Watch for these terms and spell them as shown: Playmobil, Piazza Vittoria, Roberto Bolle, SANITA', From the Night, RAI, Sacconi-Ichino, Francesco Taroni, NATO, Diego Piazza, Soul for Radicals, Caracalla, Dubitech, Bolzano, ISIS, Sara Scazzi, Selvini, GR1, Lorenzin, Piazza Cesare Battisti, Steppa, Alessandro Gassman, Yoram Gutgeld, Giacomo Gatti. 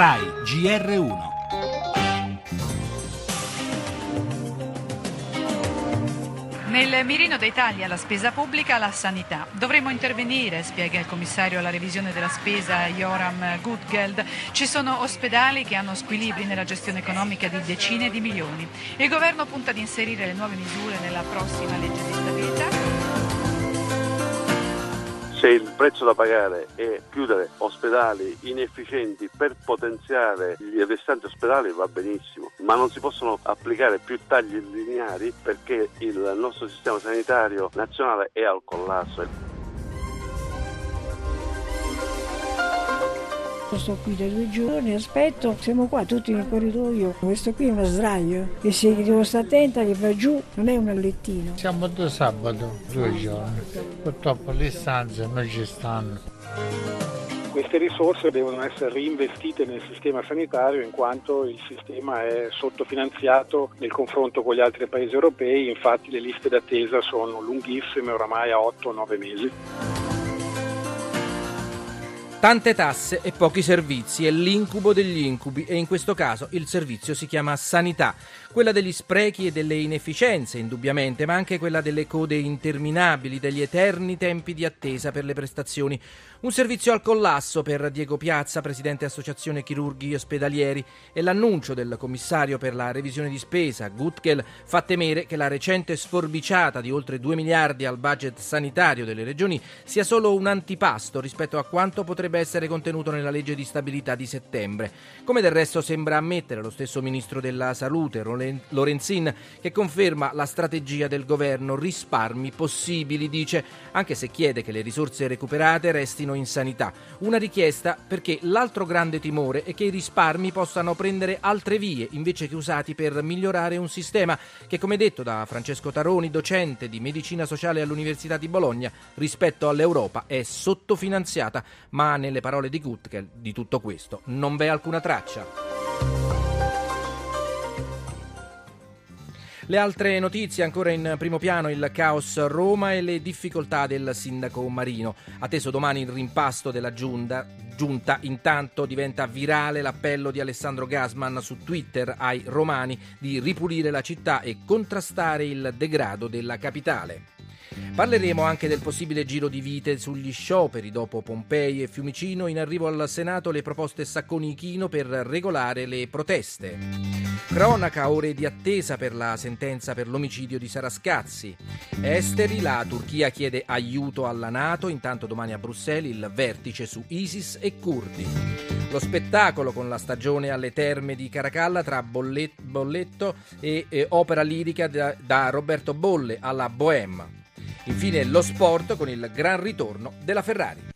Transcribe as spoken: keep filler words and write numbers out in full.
RAI G R uno. Nel mirino dei tagli alla spesa pubblica la sanità. Dovremmo intervenire, spiega il commissario alla revisione della spesa Yoram Gutgeld. Ci sono ospedali che hanno squilibri nella gestione economica di decine di milioni. Il governo punta ad inserire le nuove misure nella prossima legge di stabilità. Se il prezzo da pagare è chiudere ospedali inefficienti per potenziare gli restanti ospedali, va benissimo, ma non si possono applicare più tagli lineari perché il nostro sistema sanitario nazionale è al collasso. Sto qui da due giorni, aspetto, siamo qua tutti nel corridoio, questo qui è uno sdraio e se devo stare attenta che va giù, non è un allettino. Siamo da sabato, due giorni, purtroppo le stanze non ci stanno. Queste risorse devono essere reinvestite nel sistema sanitario in quanto il sistema è sottofinanziato nel confronto con gli altri paesi europei, infatti le liste d'attesa sono lunghissime, oramai a otto nove mesi. Tante tasse e pochi servizi è l'incubo degli incubi e in questo caso il servizio si chiama sanità, quella degli sprechi e delle inefficienze indubbiamente, ma anche quella delle code interminabili, degli eterni tempi di attesa per le prestazioni. Un servizio al collasso per Diego Piazza, presidente Associazione Chirurghi Ospedalieri, e l'annuncio del commissario per la revisione di spesa, Gutgeld, fa temere che la recente sforbiciata di oltre due miliardi al budget sanitario delle regioni sia solo un antipasto rispetto a quanto potrebbe essere contenuto nella legge di stabilità di settembre. Come del resto sembra ammettere lo stesso ministro della Salute, Lorenzin, che conferma la strategia del governo, risparmi possibili, dice, anche se chiede che le risorse recuperate restino in sanità. Una richiesta perché l'altro grande timore è che i risparmi possano prendere altre vie invece che usati per migliorare un sistema che, come detto da Francesco Taroni, docente di medicina sociale all'Università di Bologna, rispetto all'Europa è sottofinanziata, ma nelle parole di Gutgeld di tutto questo non v'è alcuna traccia. Le altre notizie ancora in primo piano, il caos Roma e le difficoltà del sindaco Marino. Atteso domani il rimpasto della giunta, giunta, intanto diventa virale l'appello di Alessandro Gassman su Twitter ai romani di ripulire la città e contrastare il degrado della capitale. Parleremo anche del possibile giro di vite sugli scioperi dopo Pompei e Fiumicino. In arrivo al Senato le proposte Sacconi-Ichino per regolare le proteste. Cronaca, ore di attesa per la sentenza per l'omicidio di Sara Scazzi. Esteri, la Turchia chiede aiuto alla NATO. Intanto domani a Bruxelles il vertice su ISIS e curdi. Lo spettacolo con la stagione alle terme di Caracalla tra Bolletto e, e opera lirica da, da Roberto Bolle alla Bohème. Infine lo sport con il gran ritorno della Ferrari.